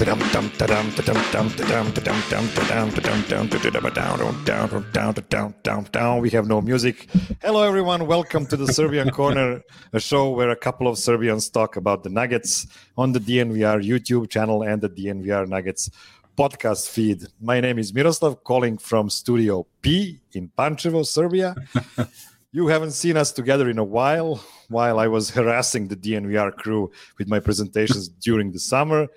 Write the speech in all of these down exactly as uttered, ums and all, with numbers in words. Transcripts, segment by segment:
We have no music. Hello, everyone. Welcome to the Serbian Corner, a show where a couple of Serbians talk about the Nuggets on the D N V R YouTube channel and the D N V R Nuggets podcast feed. My name is Miroslav, calling from Studio P in Pančevo, Serbia. You haven't seen us together in a while, while I was harassing the D N V R crew with my presentations during the summer.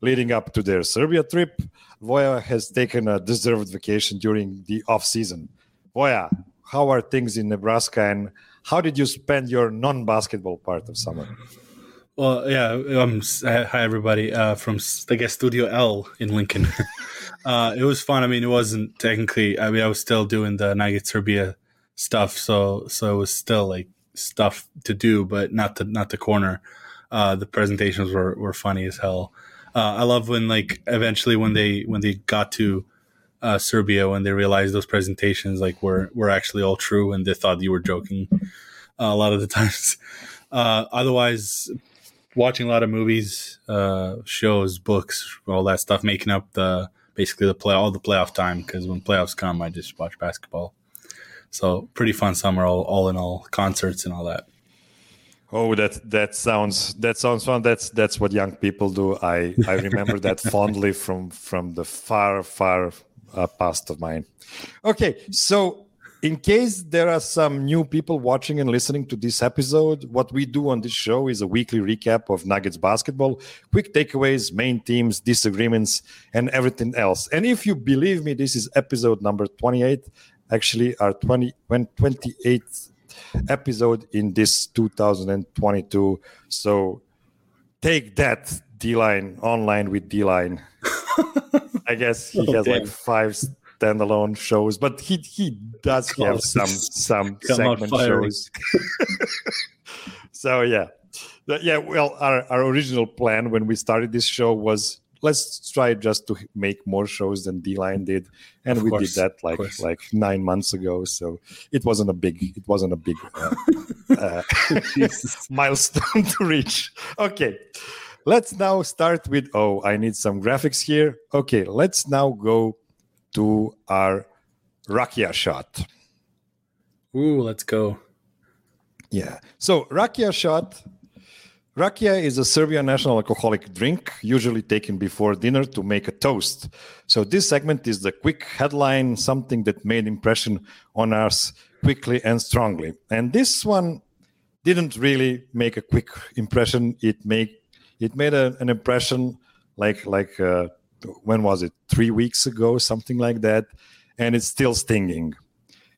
Leading up to their Serbia trip, Voja has taken a deserved vacation during the off-season. Voja, how are things in Nebraska, and how did you spend your non-basketball part of summer? Well, yeah, um, hi, everybody, uh, from, I guess, Studio L in Lincoln. uh, it was fun. I mean, it wasn't technically, I mean, I was still doing the Nuggets Serbia stuff, so so it was still, like, stuff to do, but not the, not the corner. Uh, the presentations were, were funny as hell. Uh, I love when, like, eventually when they when they got to uh, Serbia, when they realized those presentations, like, were were actually all true, and they thought you were joking uh, a lot of the times. Uh, otherwise, watching a lot of movies, uh, shows, books, all that stuff, making up the basically the play all the playoff time, because when playoffs come, I just watch basketball. So pretty fun summer, all, all in all, concerts and all that. Oh, that that sounds that sounds fun. That's that's what young people do. I, I remember that fondly from, from the far far uh, past of mine. Okay, so in case there are some new people watching and listening to this episode, what we do on this show is a weekly recap of Nuggets basketball, quick takeaways, main teams, disagreements, and everything else. And if you believe me, this is episode number twenty-eight. Actually, our twenty-eighth. Episode in this two thousand twenty-two, so take that, D Line online with D Line. I guess he oh, has damn. like five standalone shows, but he he does oh, have some some segment shows. So yeah, yeah. Well, our our original plan when we started this show was, let's try just to make more shows than D-Line did, and of we course, did that like like nine months ago. So it wasn't a big it wasn't a big uh, uh, milestone to reach. Okay, let's now start with. Oh, I need some graphics here. Okay, let's now go to our rakia shot. Ooh, let's go. Yeah. So rakia shot. Rakia is a Serbian national alcoholic drink, usually taken before dinner to make a toast. So this segment is the quick headline, something that made impression on us quickly and strongly. And this one didn't really make a quick impression. It made it made a, an impression like like uh, when was it? Three weeks ago, something like that, and it's still stinging.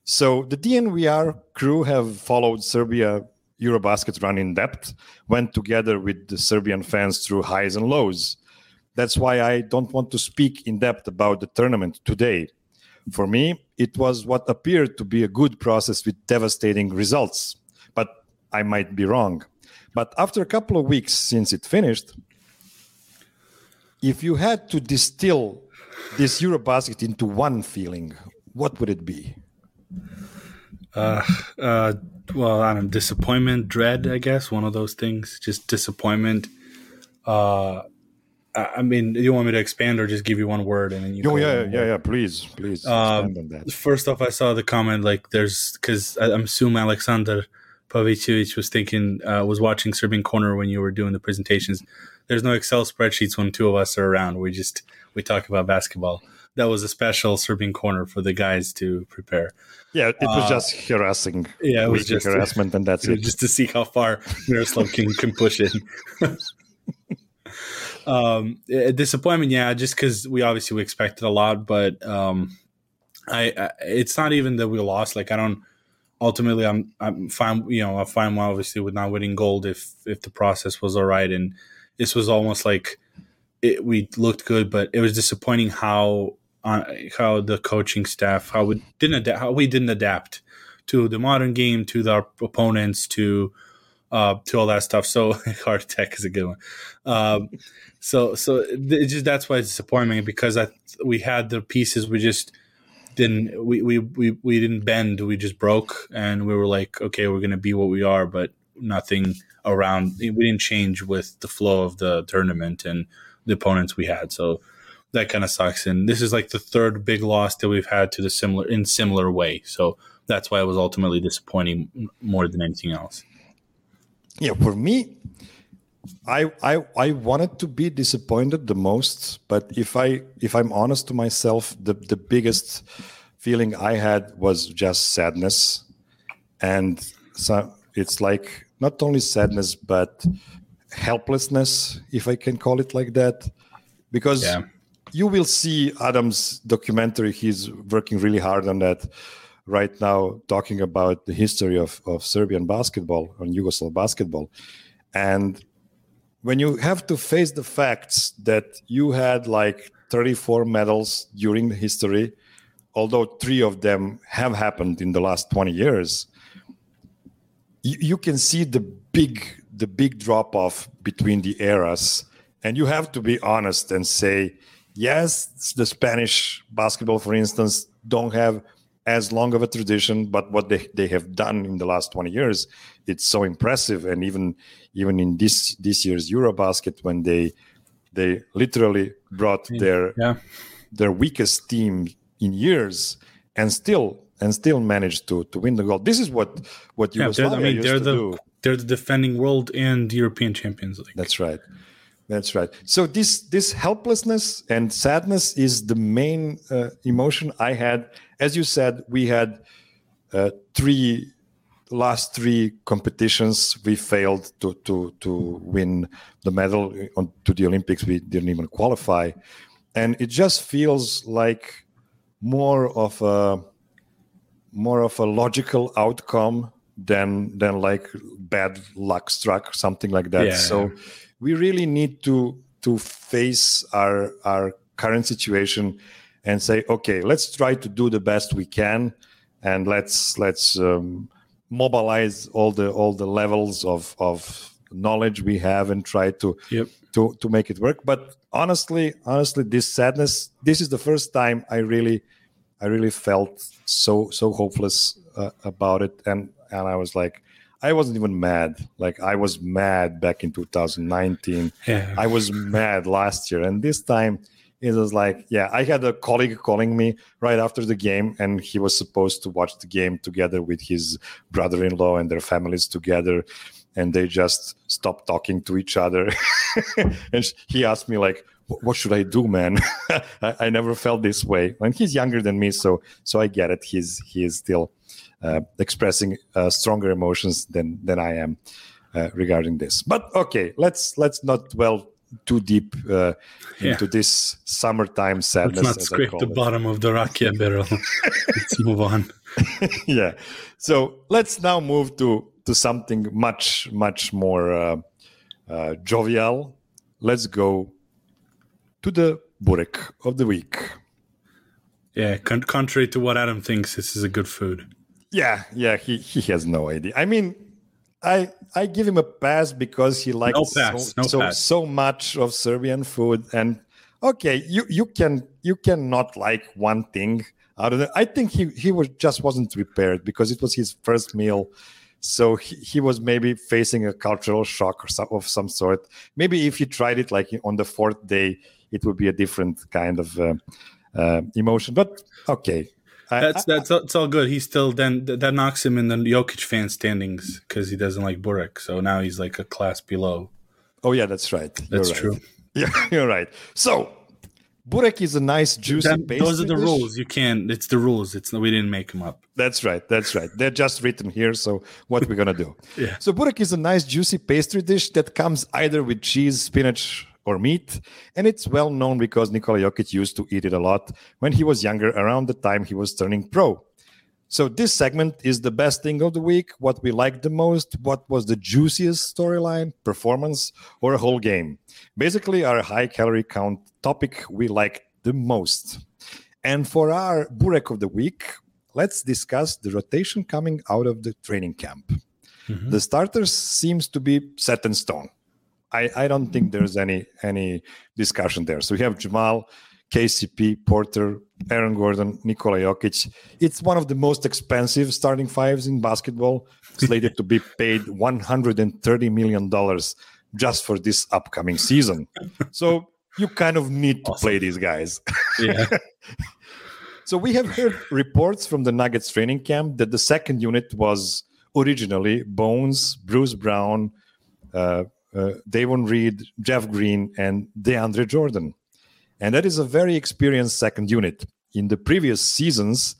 So the D N V R crew have followed Serbia Eurobasket's run in depth, went together with the Serbian fans through highs and lows. That's why I don't want to speak in depth about the tournament today. For me, it was what appeared to be a good process with devastating results, but I might be wrong. But after a couple of weeks since it finished, if you had to distill this Eurobasket into one feeling, what would it be? Uh, uh, well, I don't know, disappointment, dread, I guess, one of those things, just disappointment, uh, I mean, you want me to expand or just give you one word? And then you oh, yeah, yeah, yeah. Please, please uh, expand on that. First off, I saw the comment like there's – because I'm assuming Aleksandar Pavićević was thinking uh, – was watching Serbian Corner when you were doing the presentations. There's no Excel spreadsheets when two of us are around. We just – we talk about basketball. That was a special Serbian Corner for the guys to prepare. Yeah, it was uh, just harassing. Yeah, it was just harassment, to, and that's it. Just to see how far Miroslav can, can push it. Um, disappointment, yeah, just because we obviously we expected a lot, but um, I, I it's not even that we lost. Like I don't ultimately, I'm I'm fine. You know, I'm fine. Obviously, with not winning gold, if if the process was all right, and this was almost like it, we looked good, but it was disappointing how uh, how the coaching staff how we didn't adapt, how we didn't adapt to the modern game, to the opponents, to. Uh, to all that stuff. So hard tech is a good one. Um, so so it just that's why it's disappointing because I we had the pieces we just didn't we we, we, we didn't bend we just broke and we were like okay we're gonna be what we are but nothing around we didn't change with the flow of the tournament and the opponents we had so that kind of sucks and this is like the third big loss that we've had to the similar in similar way so that's why it was ultimately disappointing more than anything else. Yeah, for me, I, I I wanted to be disappointed the most, but if I if I'm honest to myself, the, the biggest feeling I had was just sadness, and so it's like not only sadness but helplessness, if I can call it like that, because yeah. You will see Adam's documentary. He's working really hard on that. Right now, talking about the history of, of Serbian basketball and Yugoslav basketball. And when you have to face the facts that you had like thirty-four medals during the history, although three of them have happened in the last twenty years, you, you can see the big, the big drop-off between the eras. And you have to be honest and say, yes, the Spanish basketball, for instance, don't have as long of a tradition, but what they, they have done in the last twenty years, it's so impressive. And even even in this this year's Eurobasket, when they they literally brought their yeah. their weakest team in years and still and still managed to to win the gold. This is what what yeah, Yugoslavia I mean, used they're to the, do. They're the defending world and European champions league. That's right. That's right. So this this helplessness and sadness is the main uh, emotion I had. As you said, we had uh, three last three competitions. We failed to to to win the medal on, to the Olympics. We didn't even qualify, and it just feels like more of a more of a logical outcome than than like bad luck struck, something like that. Yeah. So. We really need to to face our our current situation and say, okay, let's try to do the best we can, and let's let's um, mobilize all the all the levels of, of knowledge we have and try to yep. to to make it work. But honestly, honestly, this sadness, this is the first time I really I really felt so so hopeless uh, about it, and and I was like. I wasn't even mad. Like I was mad back in two thousand nineteen. Yeah. I was mad last year. And this time it was like, yeah, I had a colleague calling me right after the game and he was supposed to watch the game together with his brother-in-law and their families together. And they just stopped talking to each other. And he asked me like, what should I do, man? I, I never felt this way. And he's younger than me. So, so I get it. He's, he is still, Uh, expressing uh, stronger emotions than than I am uh, regarding this. But okay, let's let's not dwell too deep uh, yeah. into this summertime sadness. Let's not scrape the it. bottom of the rakia barrel. Let's move on. Yeah. So let's now move to to something much much more uh, uh, jovial. Let's go to the burek of the week. Yeah. Con- contrary to what Adam thinks, this is a good food. Yeah, yeah, he, he has no idea. I mean, I I give him a pass because he likes no pass, so, no so, pass. so much of Serbian food. And okay, you, you can you cannot like one thing out of it. I think he, he was just wasn't prepared because it was his first meal So he, he was maybe facing a cultural shock or some, of some sort. Maybe if he tried it like on the fourth day, it would be a different kind of uh, uh, emotion. But okay, that's I, that's I, it's all good. He still then that knocks him in the Jokic fan standings because he doesn't like Burek. So now he's like a class below. Oh yeah, that's right. That's you're true. Right. Yeah, you're right. So Burek is a nice juicy that, base. Those are the dish. rules. You can't. It's the rules. It's we didn't make them up. That's right. That's right. They're just written here. So what we're gonna do? Yeah. So Burek is a nice juicy pastry dish that comes either with cheese, spinach, or meat, and it's well known because Nikola Jokic used to eat it a lot when he was younger, around the time he was turning pro. So this segment is the best thing of the week, what we liked the most, what was the juiciest storyline, performance, or a whole game. Basically, our high-calorie count topic we liked the most. And for our Burek of the week, let's discuss the rotation coming out of the training camp. Mm-hmm. The starters seems to be set in stone. I, I don't think there's any any discussion there. So we have Jamal, K C P, Porter, Aaron Gordon, Nikola Jokic. It's one of the most expensive starting fives in basketball, slated to be paid one hundred thirty million dollars just for this upcoming season. So you kind of need to awesome. play these guys. Yeah. So we have heard reports from the Nuggets training camp that the second unit was originally Bones, Bruce Brown, uh, uh, Davon Reed, Jeff Green, and DeAndre Jordan. And that is a very experienced second unit. In the previous seasons,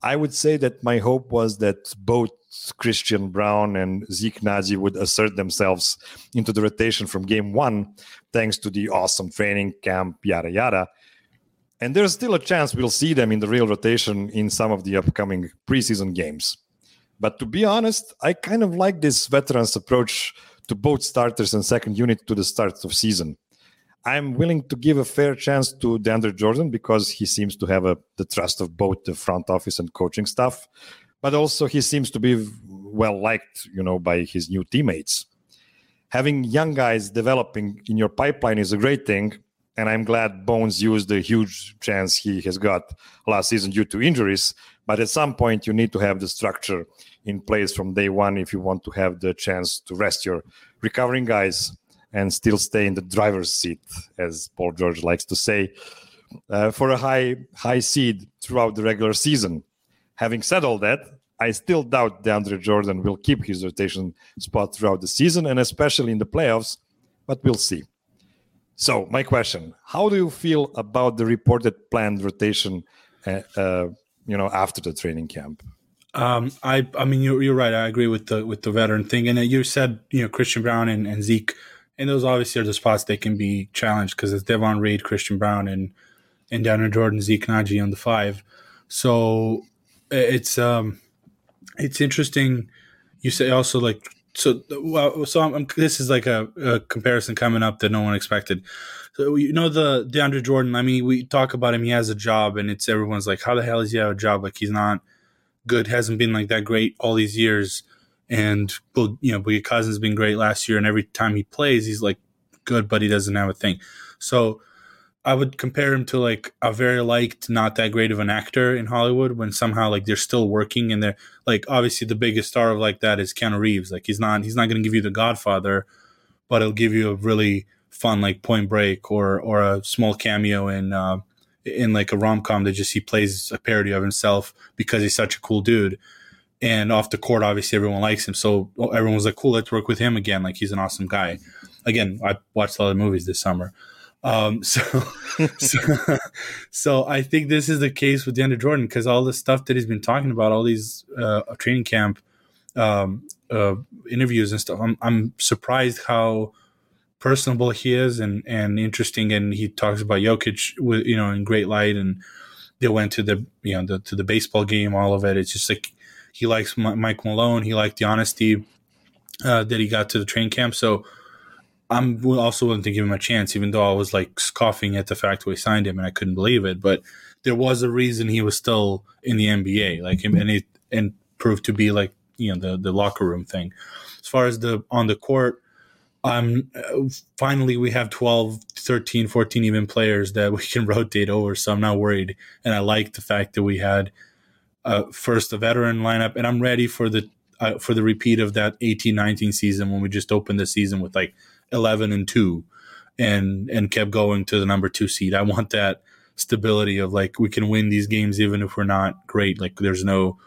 I would say that my hope was that both Christian Brown and Zeke Nnaji would assert themselves into the rotation from game one, thanks to the awesome training camp, yada, yada. And there's still a chance we'll see them in the real rotation in some of the upcoming preseason games. But to be honest, I kind of like this veterans approach to both starters and second unit to the start of season. I'm willing to give a fair chance to DeAndre Jordan because he seems to have a, the trust of both the front office and coaching staff, but also he seems to be well-liked, you know, by his new teammates. Having young guys developing in your pipeline is a great thing, and I'm glad Bones used the huge chance he has got last season due to injuries, but at some point you need to have the structure in place from day one if you want to have the chance to rest your recovering guys and still stay in the driver's seat, as Paul George likes to say, uh, for a high high seed throughout the regular season. Having said all that, I still doubt DeAndre Jordan will keep his rotation spot throughout the season, and especially in the playoffs, but we'll see. So, my question, how do you feel about the reported planned rotation uh, uh, you know, after the training camp? Um, I I mean, you're, you're right. I agree with the with the veteran thing. And you said, you know, Christian Brown and, and Zeke, and those obviously are the spots they can be challenged because it's Davon Reed, Christian Brown, and and DeAndre Jordan, Zeke Nnaji on the five. So it's um, it's interesting. You say also like so. Well, so I'm, I'm, this is like a, a comparison coming up that no one expected. So you know the DeAndre Jordan. I mean, we talk about him. He has a job, and it's everyone's like, how the hell does he have a job? Like he's not good. Hasn't been like that great all these years. And, you know, Boogie Cousins has been great last year, and every time he plays, he's, like, good, but he doesn't have a thing. So I would compare him to, like, a very liked, not that great of an actor in Hollywood when somehow, like, they're still working and they're, like, obviously the biggest star of, like, that is Keanu Reeves. Like, he's not he's not going to give you The Godfather, but he'll give you a really fun, like, Point Break or or a small cameo in, uh, in like, a rom-com that just he plays a parody of himself because he's such a cool dude. And off the court, obviously, everyone likes him. So everyone was like, cool, let's work with him again. Like, he's an awesome guy. Again, I watched a lot of movies this summer. Um, so, so so I think this is the case with DeAndre Jordan because all the stuff that he's been talking about, all these uh, training camp um, uh, interviews and stuff, I'm, I'm surprised how personable he is and, and interesting. And he talks about Jokic, with, you know, in great light. And they went to the, you know, the, to the baseball game, all of it. It's just like, he likes Mike Malone. He liked the honesty uh, that he got to the training camp. So I'm also willing to give him a chance, even though I was like scoffing at the fact we signed him and I couldn't believe it. But there was a reason he was still in the N B A, like him, and it and proved to be like you know the the locker room thing. As far as the on the court, um, finally we have twelve, thirteen, fourteen even players that we can rotate over. So I'm not worried, and I like the fact that we had. Uh, first, the veteran lineup, and I'm ready for the uh, for the repeat of that eighteen nineteen season when we just opened the season with like eleven and two and and kept going to the number two seed. I want that stability of like we can win these games even if we're not great. Like there's no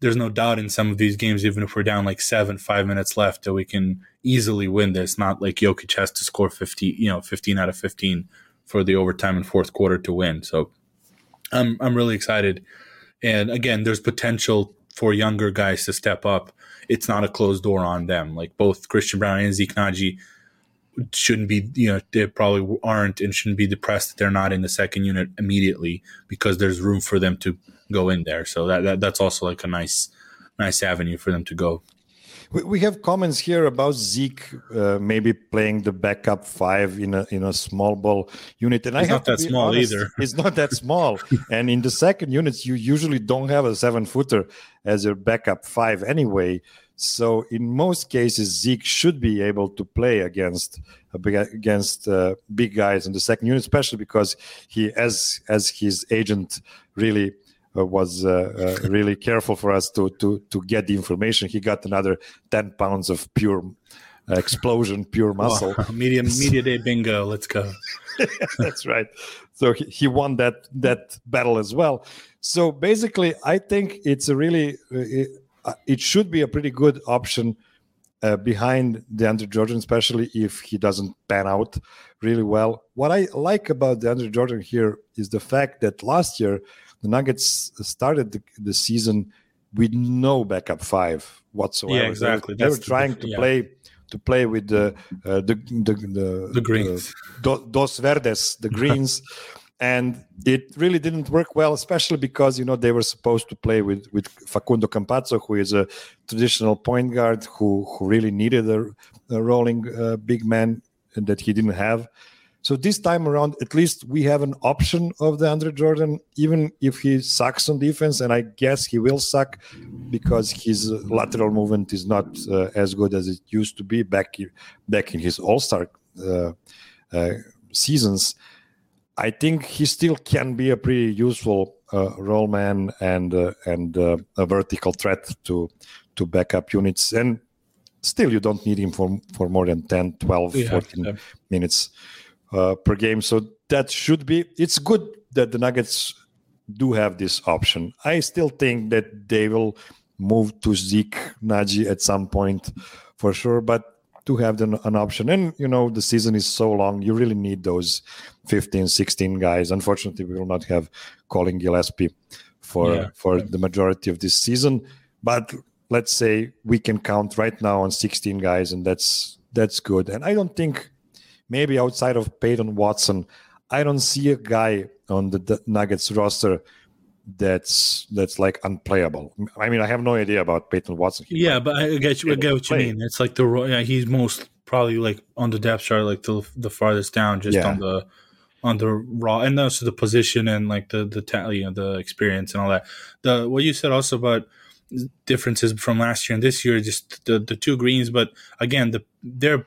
there's no doubt in some of these games, even if we're down like seven, five minutes left, that we can easily win this. Not like Jokic has to score fifty, you know, fifteen out of fifteen for the overtime and fourth quarter to win. So I'm I'm really excited. And again, there's potential for younger guys to step up. It's not a closed door on them. Like both Christian Brown and Zeke Nnaji shouldn't be, you know, they probably aren't and shouldn't be depressed that they're not in the second unit immediately because there's room for them to go in there. So that, that that's also like a nice nice avenue for them to go. We, we have comments here about Zeke uh, maybe playing the backup five in a in a small ball unit. And it's I have not that small honest, either. It's not that small. And in the second units, you usually don't have a seven footer as your backup five anyway. So in most cases, Zeke should be able to play against against uh, big guys in the second unit, especially because he, as as his agent, really uh, was uh, uh, really careful for us to to to get the information. He got another ten pounds of pure uh, explosion, pure muscle. Wow. Media media day bingo. Let's go. That's right. So he, he won that that battle as well. So basically, I think it's a really. It, It should be a pretty good option uh, behind DeAndre Jordan, especially if he doesn't pan out really well. What I like about DeAndre Jordan here is the fact that last year the Nuggets started the, the season with no backup five whatsoever. Yeah, exactly. They, they were trying to yeah. play to play with the uh, the, the the the greens, the, Dos Verdes, the greens. And it really didn't work well, especially because, you know, they were supposed to play with, with Facundo Campazzo, who is a traditional point guard who, who really needed a, a rolling uh, big man that he didn't have. So this time around, at least we have an option of DeAndre Jordan, even if he sucks on defense. And I guess he will suck because his lateral movement is not uh, as good as it used to be back, back in his All-Star uh, uh, seasons. I think he still can be a pretty useful uh, role man and uh, and uh, a vertical threat to to backup units. And still, you don't need him for, for more than ten, twelve, yeah, fourteen yeah. minutes uh, per game. So that should be... It's good that the Nuggets do have this option. I still think that they will move to Zeke Nnaji at some point for sure, but to have an, an option. And, you know, the season is so long, you really need those fifteen, sixteen guys. Unfortunately, we will not have Colin Gillespie for yeah. for the majority of this season. But let's say we can count right now on sixteen guys, and that's that's good. And I don't think, maybe outside of Peyton Watson, I don't see a guy on the, the Nuggets roster that's that's like unplayable. I mean, I have no idea about Peyton Watson. He yeah, but I get you, I get what you mean. It's like the yeah, he's most probably like on the depth chart, like the the farthest down, just yeah. on the on the raw, and also the position and like the the ta- you know the experience and all that. The what you said also about differences from last year and this year, just the the two greens, but again the their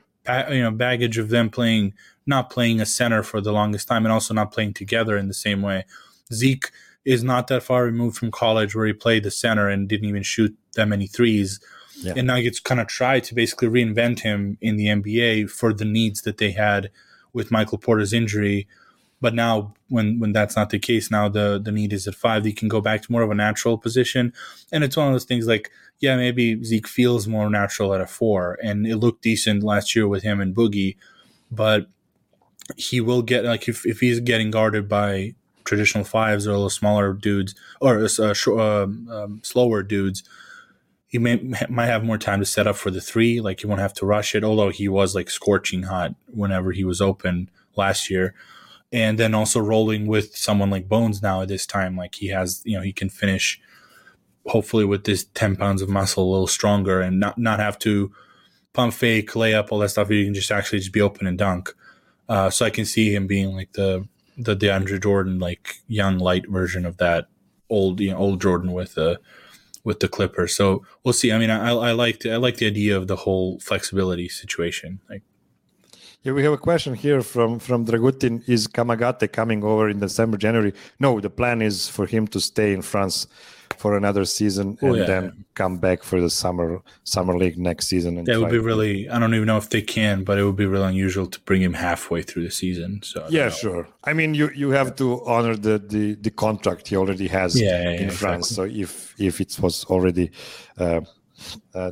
you know baggage of them playing not playing a center for the longest time and also not playing together in the same way. Zeke is not that far removed from college where he played the center and didn't even shoot that many threes. Yeah. And Nuggets kind of tried to basically reinvent him in the N B A for the needs that they had with Michael Porter's injury. But now when when that's not the case, now the, the need is at five. He can go back to more of a natural position. And it's one of those things like, yeah, maybe Zeke feels more natural at a four. And it looked decent last year with him and Boogie. But he will get, like, if, if he's getting guarded by traditional fives or a little smaller dudes or uh, sh- uh, um, slower dudes, he may might have more time to set up for the three. Like, he won't have to rush it, although he was like scorching hot whenever he was open last year. And then also rolling with someone like Bones now at this time, like he has, you know, he can finish hopefully with this ten pounds of muscle a little stronger and not, not have to pump fake, lay up, all that stuff. You can just actually just be open and dunk. Uh, so I can see him being like the the DeAndre Jordan, like young light version of that old, you know, old Jordan with the uh, with the Clippers. So we'll see. I mean, I, I like the, I like the idea of the whole flexibility situation. Like, yeah, we have a question here from from Dragutin. Is Kamagate coming over in December, January? No, the plan is for him to stay in France for another season oh, and yeah, then yeah. come back for the summer summer league next season. And that would be really, I don't even know if they can, but it would be really unusual to bring him halfway through the season. So I yeah, know. sure. I mean, you, you have to honor the, the, the contract he already has yeah, yeah, in yeah, France. Exactly. So if, if it was already uh, uh,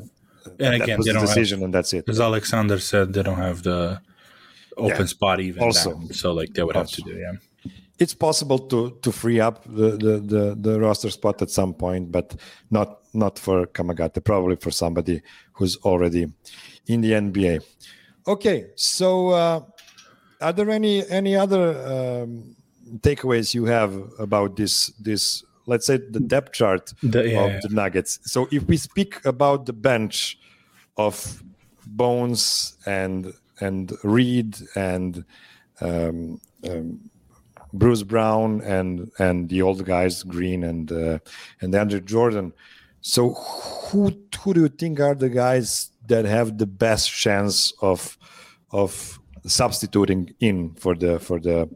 and again, they don't decision have, and that's it. As Alexander said, they don't have the open yeah. spot even also. Down. So like they would also. have to do, yeah. It's possible to, to free up the, the, the, the roster spot at some point, but not not for Kamagate, probably for somebody who's already in the N B A. Okay, so uh, are there any any other um, takeaways you have about this this let's say the depth chart the, yeah, of yeah. the Nuggets? So if we speak about the bench of Bones and and Reed and um, um, Bruce Brown and and the old guys Green and uh, and DeAndre Jordan. So who who do you think are the guys that have the best chance of of substituting in for the for the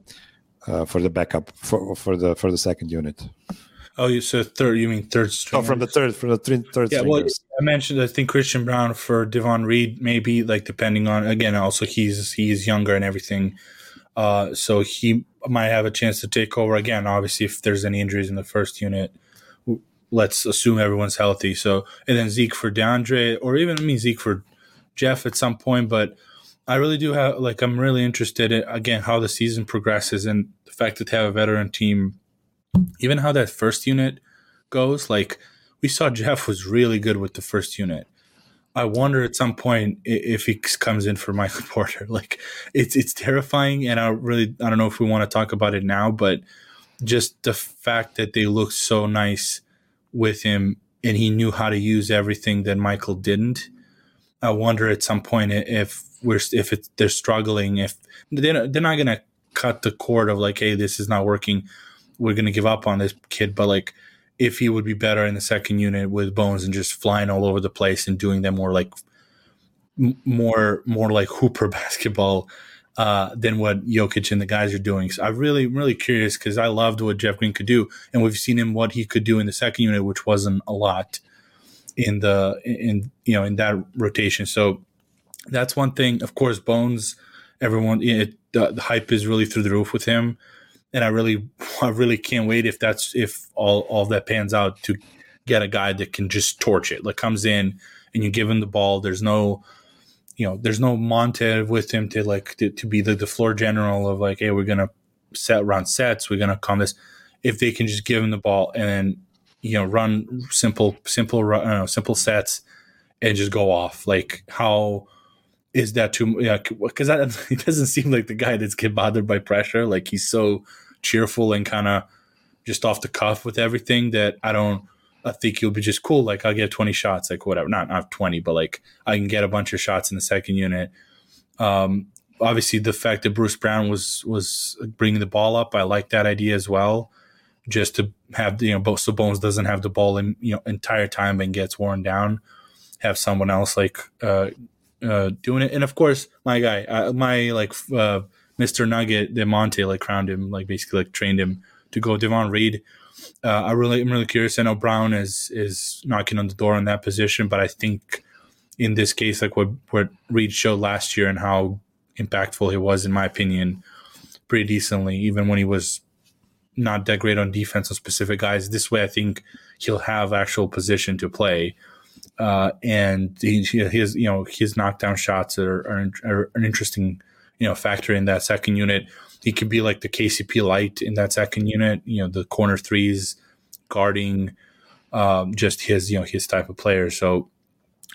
uh, for the backup for for the for the second unit? Oh, you so third? You mean third string? Oh, from the third, from the th- third. Yeah, well, I mentioned I think Christian Brown for Davon Reed, maybe like depending on again. Also, he's he's younger and everything. Uh, so he might have a chance to take over again. Obviously, if there's any injuries in the first unit, let's assume everyone's healthy. So, and then Zeke for DeAndre, or even I mean Zeke for Jeff at some point. But I really do have like I'm really interested in again how the season progresses and the fact that they have a veteran team, even how that first unit goes. Like we saw, Jeff was really good with the first unit. I wonder at some point if he comes in for Michael Porter. Like it's it's terrifying, and I really I don't know if we want to talk about it now, but just the fact that they looked so nice with him and he knew how to use everything that Michael didn't. I wonder at some point if we're if it's, they're struggling, if they're not, they're not gonna cut the cord of like, hey, this is not working, we're gonna give up on this kid, but like. If he would be better in the second unit with Bones and just flying all over the place and doing them more like more more like Hooper basketball uh, than what Jokic and the guys are doing. So I'm really really curious because I loved what Jeff Green could do, and we've seen him what he could do in the second unit, which wasn't a lot in the in you know in that rotation. So that's one thing. Of course, Bones, everyone, it, the, the hype is really through the roof with him. And I really, I really can't wait if that's if all, all that pans out to get a guy that can just torch it. Like comes in and you give him the ball. There's no, you know, there's no Monte with him to like to, to be the, the floor general of like, hey, we're gonna set round sets. We're gonna come this. If they can just give him the ball and then you know run simple, simple, run, I don't know, simple sets and just go off. Like how. Is that too much? Because it doesn't seem like the guy that's get bothered by pressure. Like he's so cheerful and kind of just off the cuff with everything that I don't. I think he'll be just cool. Like I'll get twenty shots, like whatever. Not not twenty, but like I can get a bunch of shots in the second unit. Um, obviously, the fact that Bruce Brown was was bringing the ball up, I like that idea as well. Just to have you know, so Bones doesn't have the ball in you know entire time and gets worn down. Have someone else like. Uh, Uh, doing it, and of course, my guy, uh, my like uh, Mister Nugget, De Monte, like crowned him, like basically like trained him to go Davon Reed. Uh, I really, I'm really curious. I know Brown is is knocking on the door in that position, but I think in this case, like what what Reed showed last year and how impactful he was, in my opinion, pretty decently, even when he was not that great on defense on specific guys. This way, I think he'll have actual position to play. Uh, and he, his, you know, his knockdown shots are, are, are an interesting, you know, factor in that second unit. He could be like the K C P light in that second unit. You know, the corner threes, guarding, um, just his, you know, his type of player. So,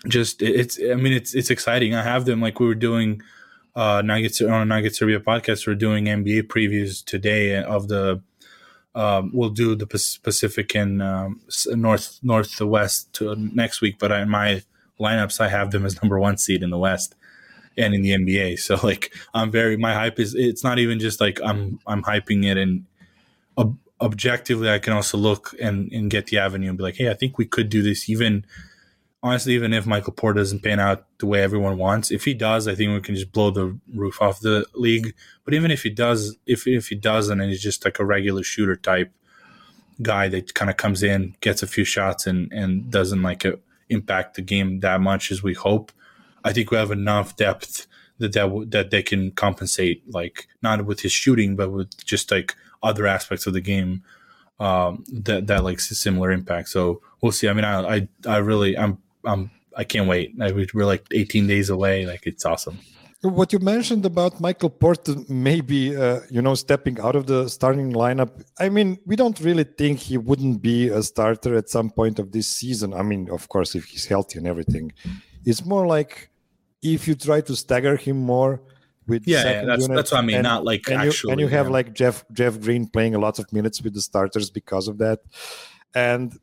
just it's, I mean, it's it's exciting. I have them like we were doing uh, Nuggets on a Nuggets Serbia podcast. We're doing N B A previews today of the. Um, we'll do the Pacific and um, North, North to West to next week. But I, in my lineups, I have them as number one seed in the West and in the N B A. So like, I'm very my hype is it's not even just like I'm I'm hyping it, and ob- objectively, I can also look and, and get the avenue and be like, hey, I think we could do this. Even honestly, even if Michael Porter doesn't pan out the way everyone wants, if he does, I think we can just blow the roof off the league. But even if he does, if if he doesn't, and he's just like a regular shooter type, guy that kind of comes in, gets a few shots, and and doesn't like a, impact the game that much as we hope. I think we have enough depth that that, w- that they can compensate, like not with his shooting, but with just like other aspects of the game um, that that like similar impact. So we'll see. I mean, I I, I really I'm I'm I can't wait. I, we're like eighteen days away. Like it's awesome. What you mentioned about Michael Porter maybe, uh, you know, stepping out of the starting lineup. I mean, we don't really think he wouldn't be a starter at some point of this season. I mean, of course, if he's healthy and everything. It's more like if you try to stagger him more with yeah, second yeah that's, unit, that's what I mean. And, not like and actually, you, and you have yeah. like Jeff Jeff Green playing a lot of minutes with the starters because of that. And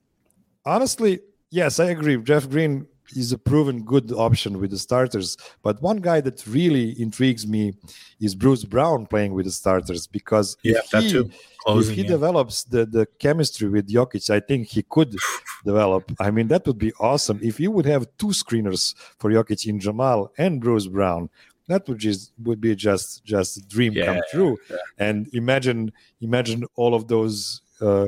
honestly, yes, I agree. Jeff Green is a proven good option with the starters. But one guy that really intrigues me is Bruce Brown playing with the starters, because yeah, if that he, too. Closing, if he yeah. develops the, the chemistry with Jokic, I think he could develop. I mean, that would be awesome. If you would have two screeners for Jokic in Jamal and Bruce Brown, that would just would be just just a dream yeah, come true. Yeah. And imagine imagine all of those uh,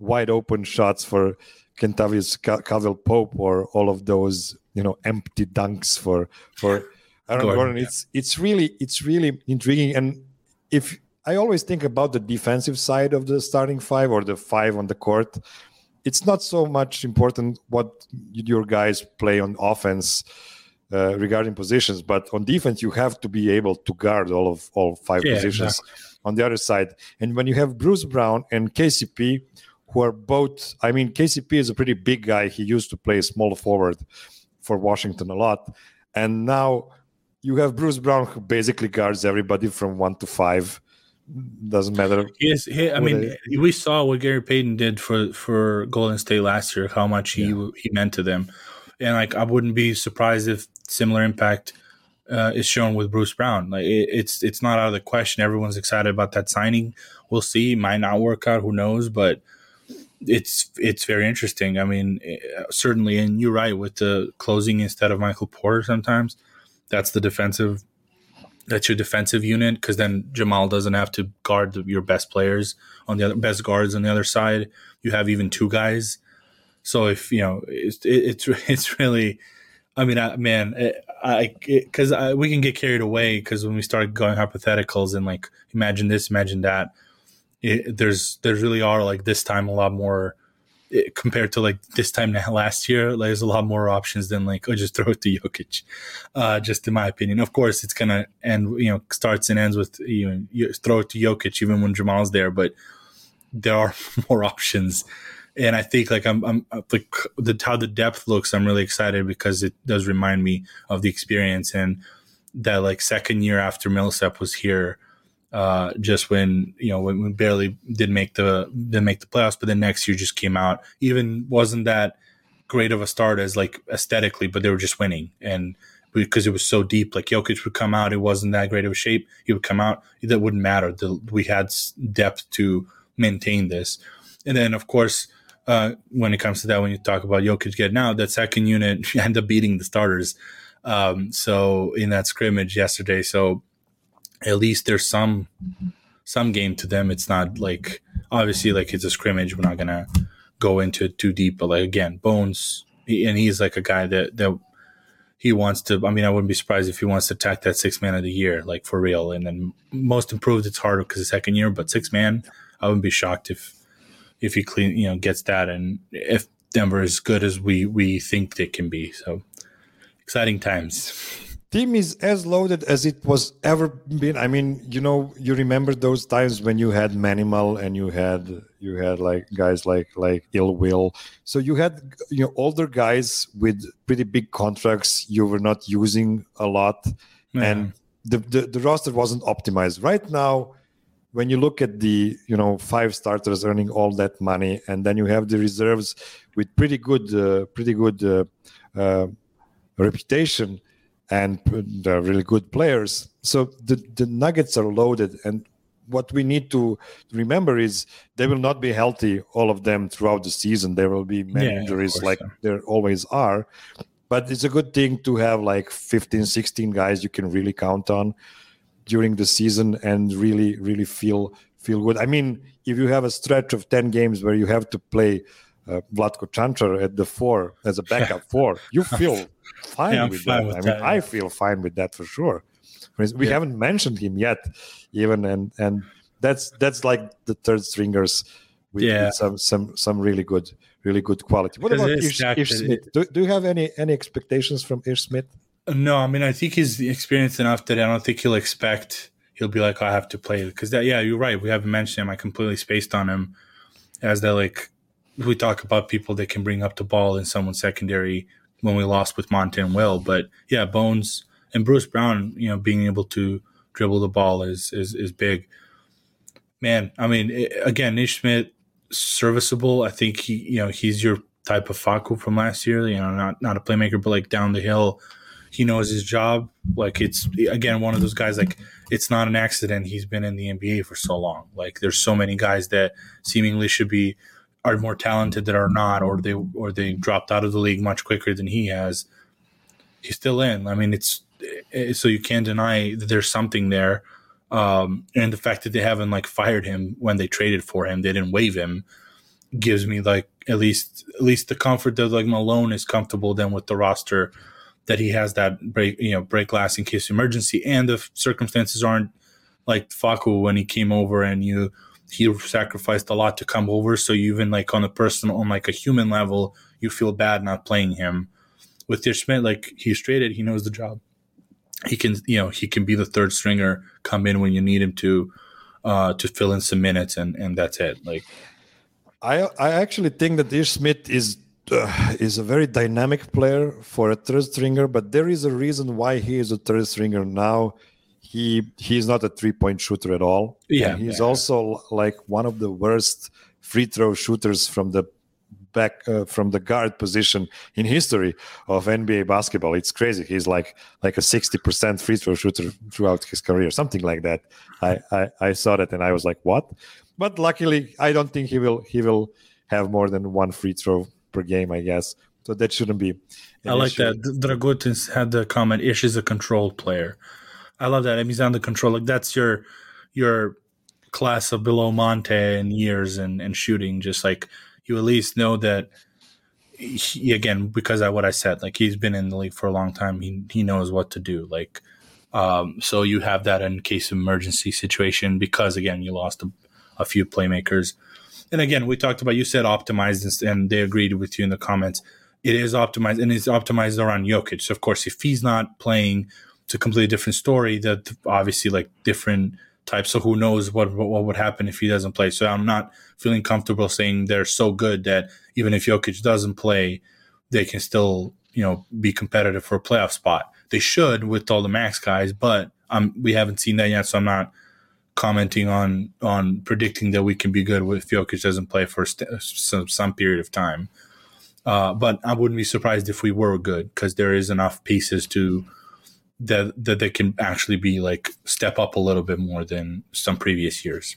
wide open shots for Kentavious Caldwell-Pope, or all of those, you know, empty dunks for for Aaron Gordon. Gordon. Yeah. It's it's really it's really intriguing. And if I always think about the defensive side of the starting five or the five on the court, it's not so much important what your guys play on offense uh, regarding positions, but on defense you have to be able to guard all of all five yeah, positions exactly. on the other side. And when you have Bruce Brown and K C P, who are both, I mean, K C P is a pretty big guy. He used to play small forward for Washington a lot. And now you have Bruce Brown, who basically guards everybody from one to five. Doesn't matter. Yes, he, I mean, they... we saw what Gary Payton did for, for Golden State last year, how much he yeah. he meant to them. And, like, I wouldn't be surprised if similar impact uh, is shown with Bruce Brown. Like, it, it's, it's not out of the question. Everyone's excited about that signing. We'll see. It might not work out. Who knows? But It's it's very interesting. I mean, certainly, and you're right with the closing instead of Michael Porter sometimes. That's the defensive, that's your defensive unit, because then Jamal doesn't have to guard the, your best players on the other, best guards on the other side. You have even two guys. So if, you know, it's, it, it's, it's really, I mean, I, man, it, I because we can get carried away, because when we start going hypotheticals and like imagine this, imagine that. It, there's there really are like this time a lot more it, compared to like this time last year. Like, there's a lot more options than like, oh, just throw it to Jokic. Uh, just in my opinion, of course, it's gonna end. You know, starts and ends with you know, you throw it to Jokic even when Jamal's there. But there are more options, and I think like I'm I'm like the how the depth looks. I'm really excited because it does remind me of the experience and that like second year after Millsap was here. Uh, just when you know when we barely did make the did make the playoffs, but the next year just came out. Even wasn't that great of a start as like aesthetically, but they were just winning, and because it was so deep, like Jokic would come out, it wasn't that great of a shape. He would come out, that wouldn't matter. The, we had depth to maintain this, and then of course uh, when it comes to that, when you talk about Jokic getting out, that second unit end up beating the starters. Um, so in that scrimmage yesterday, so. At least there's some some game to them. It's not like obviously like it's a scrimmage. We're not gonna go into it too deep. But like again, Bones, he, and he's like a guy that that he wants to. I mean, I wouldn't be surprised if he wants to attack that six man of the year, like for real. And then most improved, it's harder because it's second year. But six man, I wouldn't be shocked if if he clean you know gets that, and if Denver is good as we we think they can be. So exciting times. Team is as loaded as it was ever been. I mean, you know, you remember those times when you had Manimal and you had you had like guys like like Ill Will. So you had you know older guys with pretty big contracts you were not using a lot, yeah. and the, the the roster wasn't optimized. Right now, when you look at the you know five starters earning all that money, and then you have the reserves with pretty good uh, pretty good uh, uh, reputation. And they're really good players. So the, the Nuggets are loaded. And what we need to remember is they will not be healthy, all of them, throughout the season. There will be many yeah, injuries like so. There always are. But it's a good thing to have like fifteen, sixteen guys you can really count on during the season and really, really feel feel good. I mean, if you have a stretch of ten games where you have to play uh, Vlatko Čančar at the four as a backup four, you feel fine yeah, with fine that. With I mean, that, yeah. I feel fine with that for sure. We yeah. haven't mentioned him yet, even, and and that's that's like the third stringers with, yeah. with some some some really good really good quality. What about Ish, Ish Smith? Do, do you have any any expectations from Ish Smith? No, I mean, I think he's experienced enough that I don't think he'll expect. He'll be like, I have to play because that. Yeah, you're right. We haven't mentioned him. I completely spaced on him as that. Like we talk about people that can bring up the ball in someone's secondary when we lost with Monte and Will, but yeah, Bones and Bruce Brown, you know, being able to dribble the ball is is is big. Man, I mean, it, again, Ish Smith serviceable. I think he, you know, he's your type of Facu from last year. You know, not not a playmaker, but like down the hill. He knows his job. Like it's, again, one of those guys, like it's not an accident he's been in the N B A for so long. Like there's so many guys that seemingly should be, are more talented that are not, or they or they dropped out of the league much quicker than he has. He's still in. I mean, it's, it, so you can't deny that there's something there. Um, and the fact that they haven't like fired him when they traded for him, they didn't waive him, gives me like at least at least the comfort that like Malone is comfortable then with the roster, that he has that break, you know, break glass in case of emergency, and the circumstances aren't like Facu when he came over and you he sacrificed a lot to come over. So you even like on a personal, on like a human level, you feel bad not playing him. With Ish Smith, like he's traded, he knows the job. He can, you know, he can be the third stringer, come in when you need him to, uh, to fill in some minutes, and and that's it. Like, I I actually think that Ish Smith is. Uh, is a very dynamic player for a third stringer, but there is a reason why he is a third stringer now. He he's not a three-point shooter at all. Yeah, and he's yeah. also like one of the worst free throw shooters from the back uh, from the guard position in history of N B A basketball. It's crazy. He's like like a sixty percent free throw shooter throughout his career, something like that. I I, I saw that and I was like, what? But luckily, I don't think he will he will have more than one free throw per game, I guess. So that shouldn't be. I like issue. that. Dragutin had the comment, Ish is a controlled player. I love that. I mean, he's under control. Like that's your your class of below Monte and years and, and shooting. Just like you at least know that, he, again, because of what I said, like he's been in the league for a long time. He he knows what to do. Like, um, so you have that in case of emergency situation because, again, you lost a, a few playmakers. And again, we talked about, you said optimized, and they agreed with you in the comments. It is optimized, and it's optimized around Jokic. So, of course, if he's not playing, it's a completely different story. That obviously, like different types. So, who knows what what would happen if he doesn't play? So, I'm not feeling comfortable saying they're so good that even if Jokic doesn't play, they can still, you know, be competitive for a playoff spot. They should with all the max guys, but um, we haven't seen that yet. So, I'm not commenting on on predicting that we can be good if Jokic doesn't play for st- some, some period of time. Uh, but I wouldn't be surprised if we were good, because there is enough pieces to that that they can actually be like step up a little bit more than some previous years.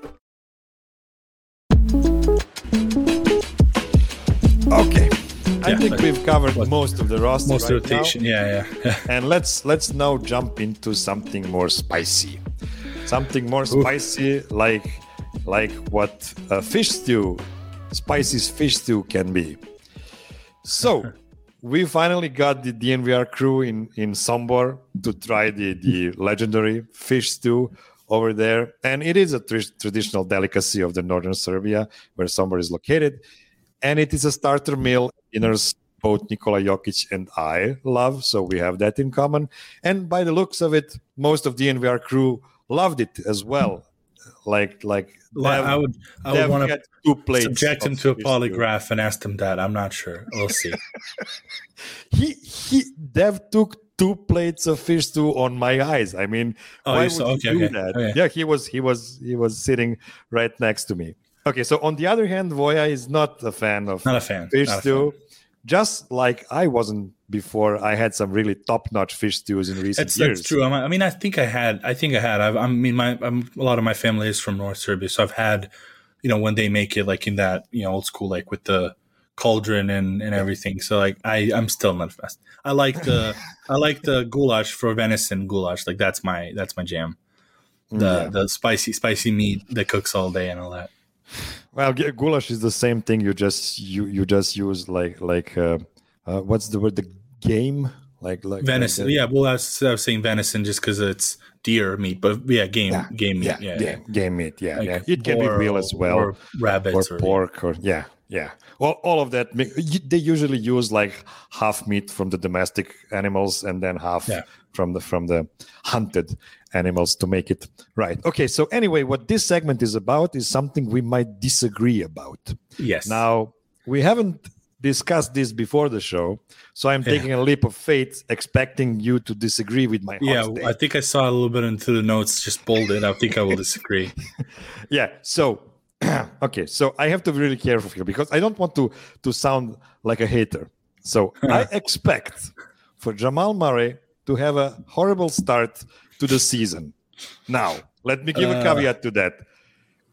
Okay. I yeah, think like, we've covered what, most of the roster. Most right rotation, now. yeah, yeah. And let's let's now jump into something more spicy, something more Ooh. spicy, like like what a fish stew, spicy fish stew can be. So we finally got the D N V R crew in in Sombor to try the the legendary fish stew over there. And it is a tr- traditional delicacy of the northern Serbia, where summer is located. And it is a starter meal dinners both Nikola Jokic and I love, so we have that in common. And by the looks of it, most of the D N V R crew loved it as well. Like, like well, Dev, I would, I Dev would want to subject him to a polygraph too. And ask him that. I'm not sure. We'll see. he, he, Dev took two plates of fish stew on my eyes. I mean, oh, why would so, okay, you do okay, that? Okay. Yeah, he was, he was, he was sitting right next to me. Okay, so on the other hand, Voja is not a fan of not a fan, fish not stew. A fan. Just like I wasn't before, I had some really top-notch fish stews in recent that's, years. That's true. I mean, I think I had. I think I had. I've, I mean, my I'm, a lot of my family is from North Serbia, so I've had, you know, when they make it like in that, you know, old school, like with the cauldron and, and everything. So like, I I'm still not fast. I like the I like the goulash for venison goulash. Like that's my that's my jam. The yeah. the spicy spicy meat that cooks all day and all that. Well, goulash is the same thing. You just you, you just use like like uh, uh, what's the word? The game like like venison. Like yeah, well, I was, I was saying venison just because it's deer meat, but yeah, game yeah, game meat. Yeah, yeah, yeah. game meat. Yeah, like yeah. It can be veal as well, or rabbits, or, or pork, or yeah, yeah. Well, all of that. They usually use like half meat from the domestic animals and then half yeah. from the from the hunted animals to make it right. Okay, so anyway, what this segment is about is something we might disagree about. Yes. Now, we haven't discussed this before the show, so I'm taking yeah. a leap of faith, expecting you to disagree with my yeah, host. Yeah, I think I saw a little bit into the notes, just bolded. I think I will disagree. yeah, so, okay, so I have to be really careful here because I don't want to, to sound like a hater. So I expect for Jamal Murray to have a horrible start to the season. Now, let me give uh, a caveat to that.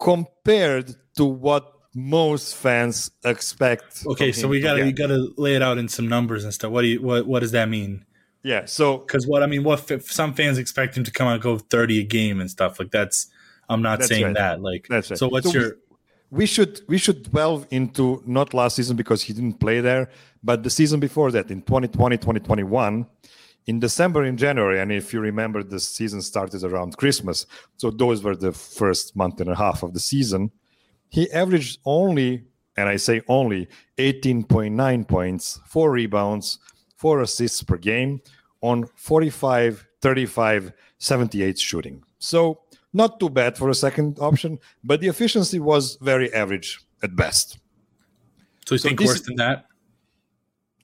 Compared to what most fans expect. Okay, so we gotta we gotta lay it out in some numbers and stuff. What do you what what does that mean? Yeah, so because what I mean, what f- some fans expect him to come out and go thirty a game and stuff like that's. I'm not that's saying right. that. Like that's right. So what's so your? We, we should we should delve into not last season because he didn't play there, but the season before that in twenty twenty, twenty twenty-one. In December and January, and if you remember, the season started around Christmas. So those were the first month and a half of the season. He averaged only, and I say only, eighteen point nine points, four rebounds, four assists per game on forty-five, thirty-five, seventy-eight shooting. So not too bad for a second option, but the efficiency was very average at best. So you so think worse than that?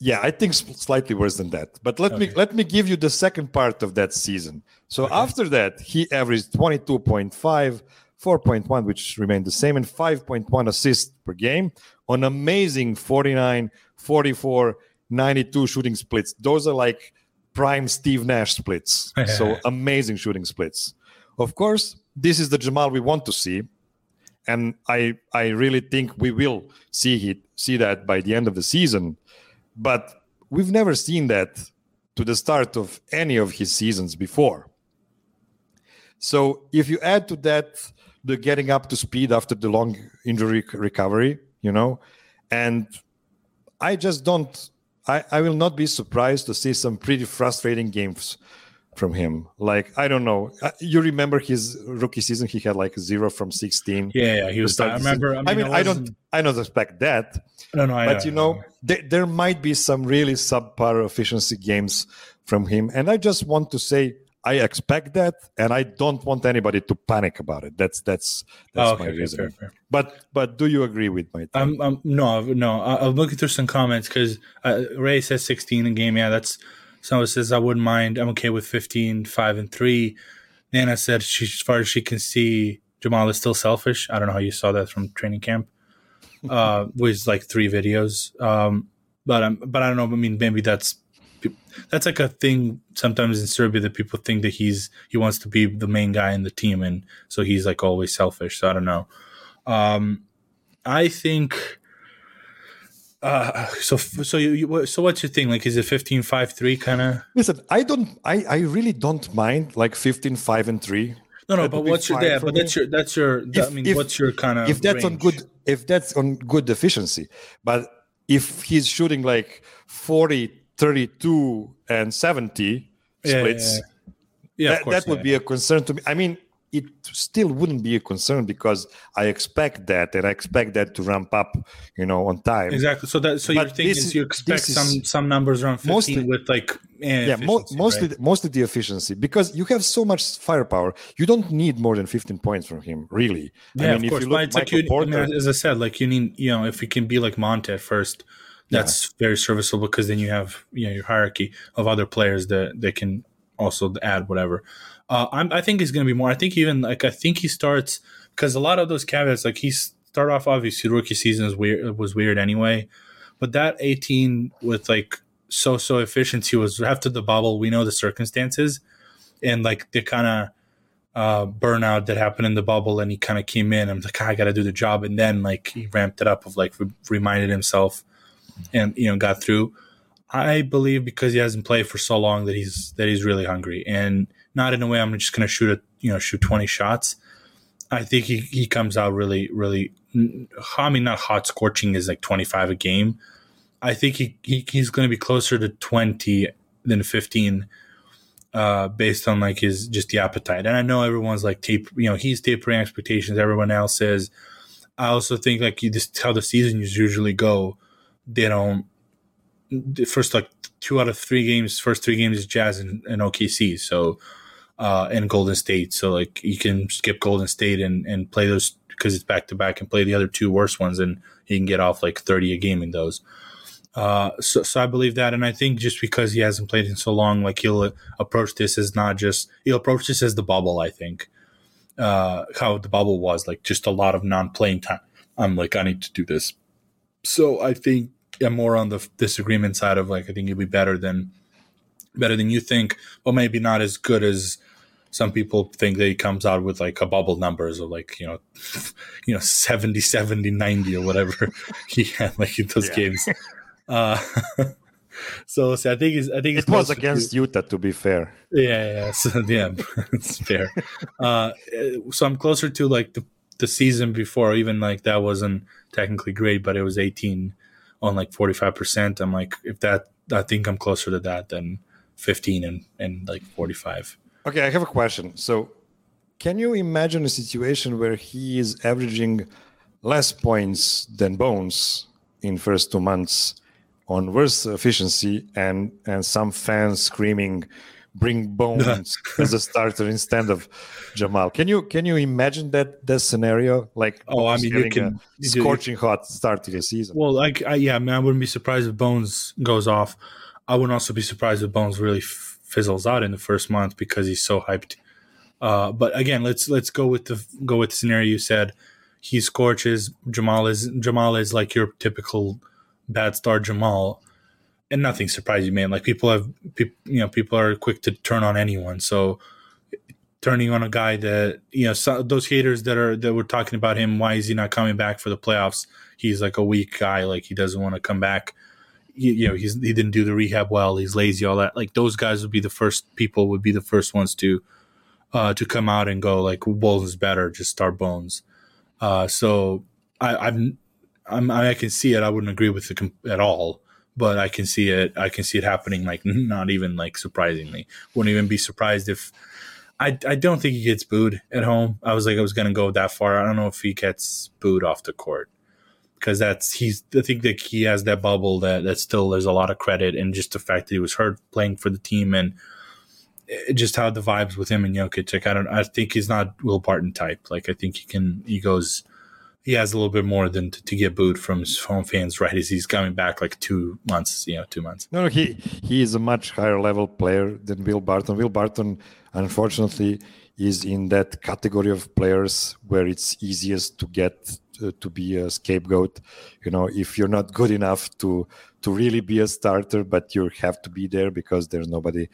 Yeah, I think slightly worse than that. But let okay. me let me give you the second part of that season. So okay. after that, he averaged twenty-two point five, four point one, which remained the same, and five point one assists per game on amazing forty-nine, forty-four, ninety-two shooting splits. Those are like prime Steve Nash splits. So amazing shooting splits. Of course, this is the Jamal we want to see. And I I really think we will see he, see that by the end of the season. But we've never seen that to the start of any of his seasons before. So if you add to that the getting up to speed after the long injury recovery, you know, and I just don't, I, I will not be surprised to see some pretty frustrating games from him. Like, I don't know. You remember his rookie season? He had like zero from sixteen. Yeah, yeah he was. I remember. I mean, I, mean, I don't. I don't expect that. No, no. I but know, you know, there, there might be some really subpar efficiency games from him, and I just want to say I expect that, and I don't want anybody to panic about it. That's that's that's oh, okay, my reason. Fair, fair. But but do you agree with my? Um, um, no, no. I'm looking through some comments because uh, Ray says sixteen a game. Yeah, that's. Someone says, I wouldn't mind. I'm okay with fifteen, five, and three. Nana said, she, as far as she can see, Jamal is still selfish. I don't know how you saw that from training camp. Uh, with like three videos. Um, but um, but I don't know. I mean, maybe that's that's like a thing sometimes in Serbia that people think that he's he wants to be the main guy in the team. And so he's like always selfish. So I don't know. Um, I think... Uh, so so you, you so what's your thing? Like, is it fifteen, five, three kind of? Listen, I don't, I, I really don't mind like fifteen, five, and three. No, no, that but what's your yeah, but me. that's your that's your. If, I mean, if, what's your kind of? If that's range? on good, if that's on good efficiency, but if he's shooting like forty, thirty-two, and seventy splits, yeah, yeah, yeah. yeah that, of course, that would yeah. be a concern to me. I mean, it still wouldn't be a concern because I expect that, and I expect that to ramp up, you know, on time. Exactly. So that so your thing is, is you expect some is, some numbers around fifteen mostly, with like eh, yeah, mo- mostly right? mostly the efficiency, because you have so much firepower. You don't need more than fifteen points from him, really. Yeah, I mean, of if course. You look it's like you, Porter, I mean, as I said, like you need, you know, if we can be like Monte at first, that's yeah. very serviceable, because then you have, you know, your hierarchy of other players that they can also add whatever. Uh, I'm, I think it's going to be more. I think even like I think he starts, because a lot of those caveats, like he start off obviously rookie season is weird, was weird anyway, but that eighteen with like so so efficiency was after the bubble. We know the circumstances and like the kind of uh, burnout that happened in the bubble, and he kind of came in. I'm like, ah, I got to do the job, and then like he ramped it up of like re- reminded himself, and you know got through. I believe because he hasn't played for so long that he's that he's really hungry and. Not in a way I'm just going to shoot a, you know, shoot twenty shots. I think he, he comes out really, really, I mean, not hot scorching is like twenty-five a game. I think he, he he's going to be closer to twenty than fifteen uh, based on like his, just the appetite. And I know everyone's like, tape, you know, he's tapering expectations. Everyone else is. I also think like you just how the seasons usually go. They don't, the first like two out of three games, first three games is Jazz and, and O K C. So, Uh, and Golden State. So, like, you can skip Golden State and, and play those because it's back-to-back and play the other two worst ones, and you can get off, like, thirty a game in those. Uh, so, so I believe that. And I think just because he hasn't played in so long, like, he'll approach this as not just – he'll approach this as the bubble, I think, uh, how the bubble was, like, just a lot of non-playing time. I'm like, I need to do this. So I think I'm more on the disagreement side of, like, I think it'll be better than – better than you think, but maybe not as good as some people think that he comes out with like a bubble numbers or like, you know, you know, seventy, seventy, ninety or whatever he had like in those yeah. games. Uh, so, so I think it's, I think it's it was against to, Utah, to be fair. Yeah. yeah, so, yeah it's fair. Uh, so I'm closer to like the, the season before, even like that wasn't technically great, but it was eighteen on like forty-five percent. I'm like, if that, I think I'm closer to that than fifteen and, and like forty-five. Okay, I have a question. So can you imagine a situation where he is averaging less points than Bones in first two months on worse efficiency and, and some fans screaming, bring Bones as a starter instead of Jamal? Can you can you imagine that that scenario? Like, oh, I mean, you can a scorching hot start to the season. Well, like, I, yeah, I mean, I wouldn't be surprised if Bones goes off. I wouldn't also be surprised if Bones really f- fizzles out in the first month because he's so hyped. Uh, but again, let's let's go with the go with the scenario you said. He scorches. Jamal is Jamal is like your typical bad star Jamal, and nothing surprises you, man. Like people have, pe- you know, people are quick to turn on anyone. So turning on a guy that you know, so those haters that are that were talking about him, why is he not coming back for the playoffs? He's like a weak guy. Like he doesn't want to come back. You, you know, he's, he didn't do the rehab well. He's lazy, all that. Like those guys would be the first people would be the first ones to uh, to come out and go like Bones is better. Just start Bones. Uh, so I, I'm, I'm I can see it. I wouldn't agree with it comp- at all, but I can see it. I can see it happening. Like not even like surprisingly. Wouldn't even be surprised if I I don't think he gets booed at home. I was like I was gonna go that far. I don't know if he gets booed off the court. Because that's he's I think that he has that bubble that that still there's a lot of credit, and just the fact that he was hurt playing for the team and it, just how the vibes with him and Jokic. Like I don't I think he's not Will Barton type. Like I think he can he goes he has a little bit more than to, to get booed from his home fans right as he's coming back like two months you know two months. No, no he he is a much higher level player than Will Barton. Will Barton unfortunately is in that category of players where it's easiest to get. To be a scapegoat, you know, if you're not good enough to to really be a starter, but you have to be there because there's nobody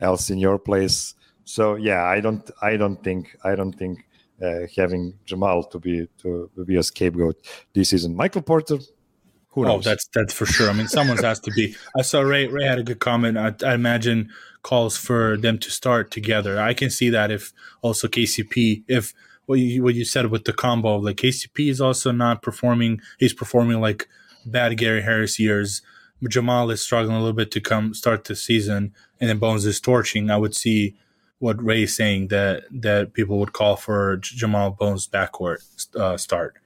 else in your place. So yeah, I don't, I don't think, I don't think uh, having Jamal to be to be a scapegoat this season. Michael Porter, who knows? Oh, that's that's for sure. I mean, someone's has to be. I saw Ray. Ray had a good comment. I, I imagine calls for them to start together. I can see that if also K C P if. What you, what you said with the combo, like K C P is also not performing. He's performing like bad Gary Harris years. Jamal is struggling a little bit to come start the season, and then Bones is torching. I would see what Ray's saying, that that people would call for Jamal Bones' backcourt uh, start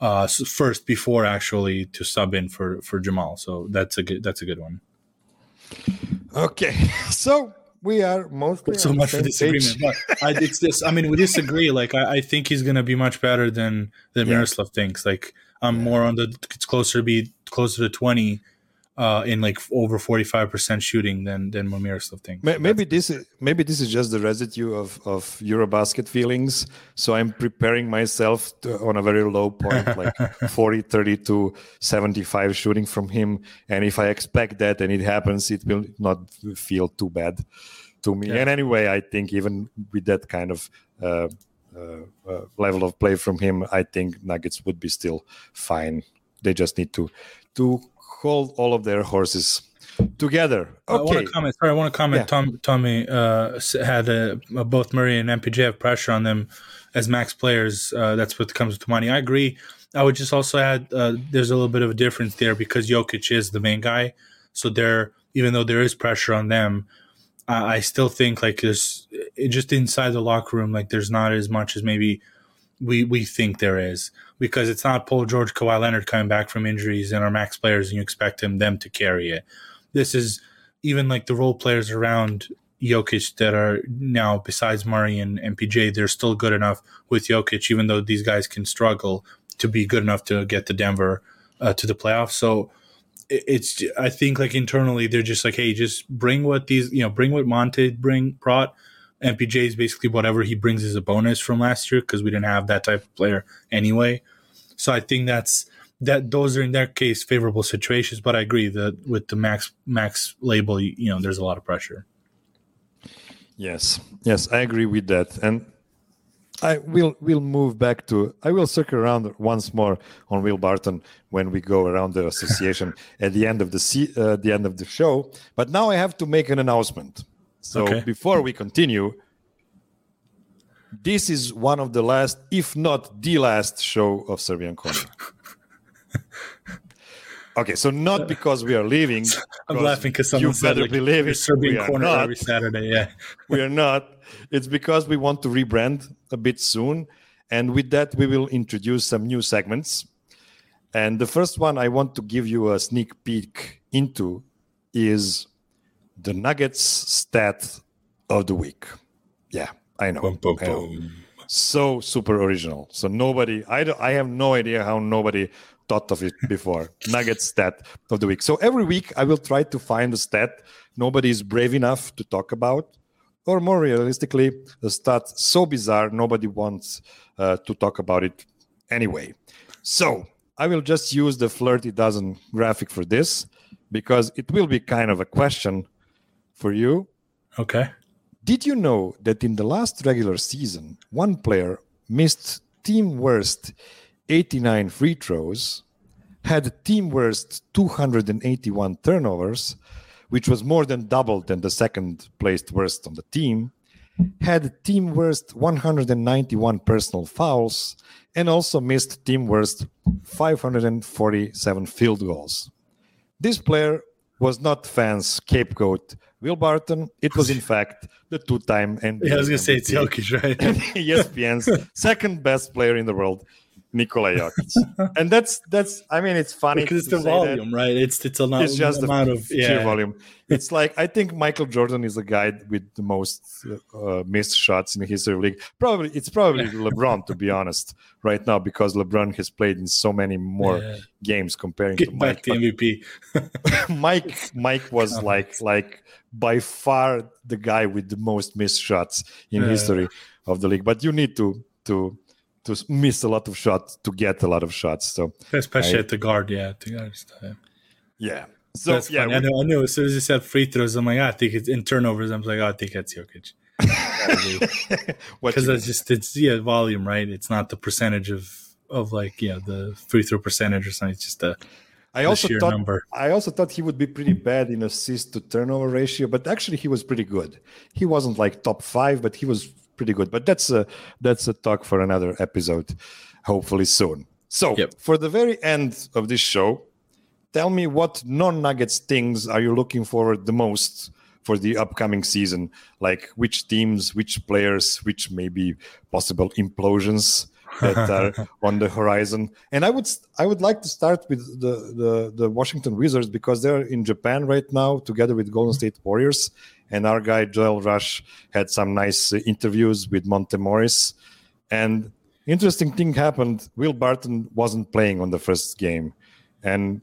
uh, so first before actually to sub in for, for Jamal. So that's a good that's a good one. Okay, so we are mostly so much for disagreement. But I, it's this. I mean, we disagree. Like I, I think he's gonna be much better than than yeah. Miroslav thinks. Like I'm more on the it's closer to be closer to twenty. Uh, in like over forty-five percent shooting than than Miroslav thinks. Maybe this is maybe this is just the residue of, of Eurobasket feelings. So I'm preparing myself to, on a very low point, like forty, thirty to seventy-five shooting from him. And if I expect that and it happens, it will not feel too bad to me. Yeah. And anyway, I think even with that kind of uh, uh, uh, level of play from him, I think Nuggets would be still fine. They just need to to. Hold all of their horses together. Okay. I want to comment. Sorry, I want to comment. Yeah. Tom, Tommy uh, had a, both Murray and M P J have pressure on them as max players. Uh, that's what comes to mind. I agree. I would just also add uh, there's a little bit of a difference there because Jokic is the main guy. So there, even though there is pressure on them, I, I still think like there's it just inside the locker room like there's not as much as maybe we we think there is. Because it's not Paul George, Kawhi Leonard coming back from injuries and our max players, and you expect them, them to carry it. This is even like the role players around Jokic that are now, besides Murray and, and P J, they're still good enough with Jokic, even though these guys can struggle to be good enough to get to Denver uh, to the playoffs. So it, it's, I think, like internally, they're just like, hey, just bring what these, you know, bring what Monte bring brought. M P J is basically whatever he brings as a bonus from last year because we didn't have that type of player anyway. So I think that's that. Those are in that case favorable situations. But I agree that with the max max label, you, you know, there's a lot of pressure. Yes, yes, I agree with that, and I will will move back to I will circle around once more on Will Barton when we go around the association at the end of the se- uh, the end of the show. But now I have to make an announcement. So okay. Before we continue, this is one of the last, if not the last, show of Serbian Corner. Okay, so not because we are leaving. I'm laughing because someone you said, better like, be leaving. Serbian Corner not. Every Saturday, yeah. We are not. It's because we want to rebrand a bit soon. And with that, we will introduce some new segments. And the first one I want to give you a sneak peek into is the Nuggets stat of the week. Yeah, I know. Boom, boom, I know. Boom. So super original. So nobody, I, I have no idea how nobody thought of it before. Nuggets stat of the week. So every week I will try to find a stat nobody is brave enough to talk about, or more realistically, a stat so bizarre nobody wants uh, to talk about it anyway. So I will just use the Flirty Dozen graphic for this because it will be kind of a question for you. Okay. Did you know that in the last regular season, one player missed team worst eighty-nine free throws, had team worst two hundred eighty-one turnovers, which was more than double than the second placed worst on the team, had team worst one hundred ninety-one personal fouls, and also missed team worst five hundred forty-seven field goals. This player was not fans' scapegoat, Will Barton. It was, in fact, the two-time N B A yeah, I was going to say it's Jokic, right? E S P N's second best player in the world, Nikola Jokic. And that's, that's. I mean, it's funny. Because it's the volume, that. Right? It's it's, a lot, it's just the amount of yeah. sheer volume. It's like, I think Michael Jordan is the guy with the most uh, missed shots in the history of the league. Probably, it's probably LeBron, to be honest, right now, because LeBron has played in so many more yeah. games comparing Get to Mike. Back the M V P. Mike, Mike was like like... by far the guy with the most missed shots in yeah. history of the league. But you need to to to miss a lot of shots to get a lot of shots. So especially I, at the guard, yeah, at the guard style. Yeah. So that's yeah, we, I, know, I know. As soon as you said free throws, I'm like, ah, I think it's in turnovers. I'm like, ah, I think that's Jokic. Because it's just it's yeah volume, right? It's not the percentage of of like yeah the free throw percentage or something. It's just the I also thought number. I also thought he would be pretty bad in assist to turnover ratio, but actually he was pretty good. He wasn't like top five, but he was pretty good. But that's a that's a talk for another episode, hopefully soon. So yep. For the very end of this show, tell me what non-Nuggets things are you looking forward the most for the upcoming season, like which teams, which players, which maybe possible implosions that are on the horizon. And I would I would like to start with the, the, the Washington Wizards, because they're in Japan right now together with Golden State Warriors. And our guy Joel Rush had some nice interviews with Monte Morris. And interesting thing happened. Will Barton wasn't playing on the first game. And